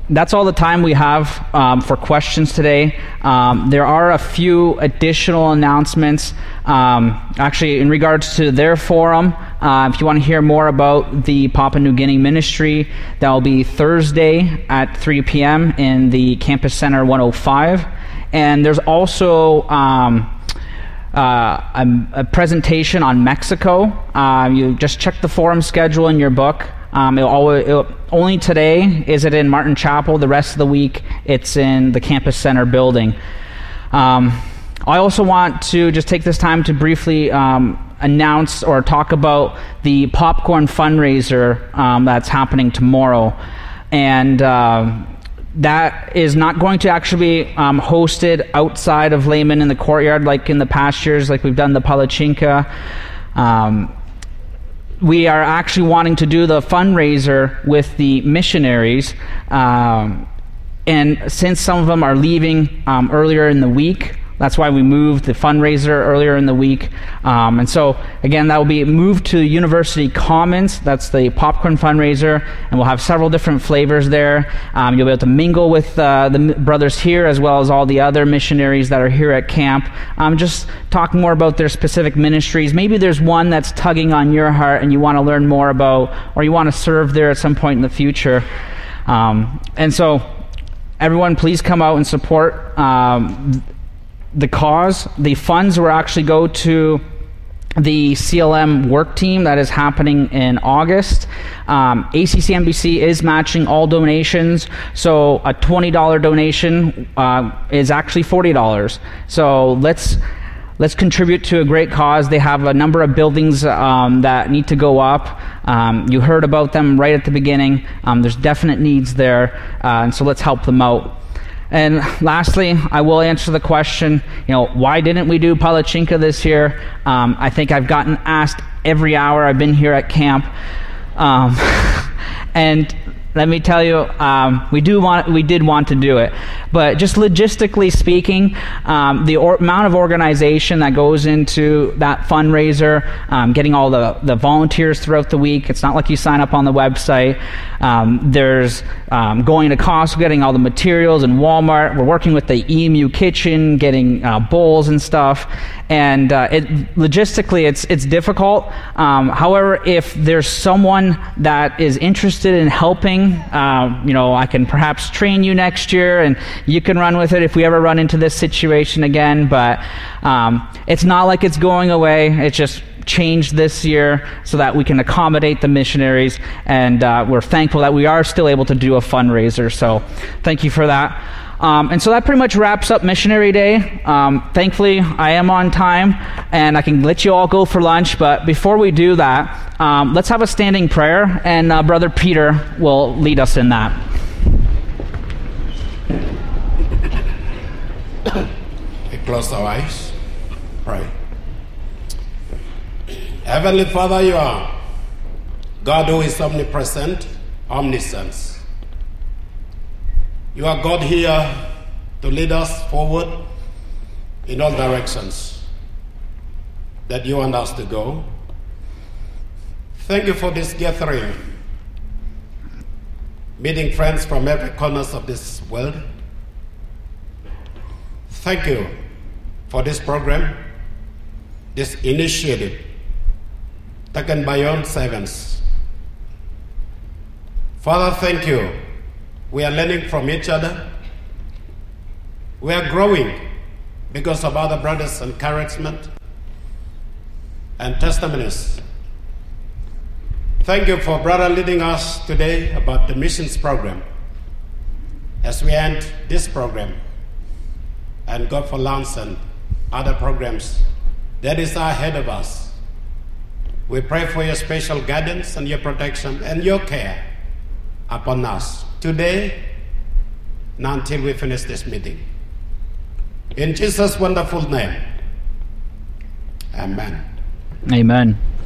that's all the time we have um, for questions today. Um, there are a few additional announcements, um, actually in regards to their forum. Uh, if you want to hear more about the Papua New Guinea ministry, that will be Thursday at three p.m. in the Campus Center one oh five. And there's also um, uh, a, a presentation on Mexico. Uh, you just check the forum schedule in your book. Um, it'll always, it'll, only today is it in Martin Chapel. The rest of the week, it's in the Campus Center building. Um, I also want to just take this time to briefly um, announce or talk about the popcorn fundraiser um, that's happening tomorrow. and uh, that is not going to actually be um, hosted outside of Layman in the courtyard like in the past years, like we've done the Palachinka. Um, we are actually wanting to do the fundraiser with the missionaries. Um, and since some of them are leaving um, earlier in the week, that's why we moved the fundraiser earlier in the week. Um, and so, again, that will be moved to University Commons. That's the popcorn fundraiser, and we'll have several different flavors there. Um, you'll be able to mingle with uh, the brothers here as well as all the other missionaries that are here at camp. Um, just talk more about their specific ministries. Maybe there's one that's tugging on your heart and you want to learn more about, or you want to serve there at some point in the future. Um, and so, everyone, please come out and support um the cause. The funds will actually go to the C L M work team that is happening in August. Um, A C C M B C is matching all donations, so a twenty dollar donation uh, is actually forty dollars. So let's let's contribute to a great cause. They have a number of buildings um, that need to go up. Um, you heard about them right at the beginning. Um, there's definite needs there, uh, and so let's help them out. And lastly, I will answer the question, you know, why didn't we do Palachinka this year? Um, I think I've gotten asked every hour I've been here at camp. Um, and let me tell you, um, we do want, we did want to do it. But just logistically speaking, um, the or- amount of organization that goes into that fundraiser, um, getting all the, the volunteers throughout the week, it's not like you sign up on the website. Um, there's um, going to Costco, getting all the materials in Walmart. We're working with the E M U kitchen, getting uh, bowls and stuff. And uh, it, logistically, it's, it's difficult. Um, however, if there's someone that is interested in helping, Uh, you know, I can perhaps train you next year and you can run with it if we ever run into this situation again. But um, it's not like it's going away. It's just changed this year so that we can accommodate the missionaries. And uh, we're thankful that we are still able to do a fundraiser. So thank you for that. Um, and so that pretty much wraps up Missionary Day. Um, thankfully, I am on time and I can let you all go for lunch. But before we do that, um, let's have a standing prayer, and uh, Brother Peter will lead us in that. We close our eyes. Pray. Heavenly Father, you are God who is omnipresent, omniscient. You are God here to lead us forward in all directions that you want us to go. Thank you for this gathering, meeting friends from every corner of this world. Thank you for this program, this initiative taken by your own servants. Father, thank you. We are learning from each other. We are growing because of other brothers' encouragement and testimonies. Thank you for brother leading us today about the missions program as we end this program and go for lunch and other programs that is ahead of us. We pray for your special guidance and your protection and your care upon us today and until we finish this meeting. In Jesus' wonderful name, amen. Amen.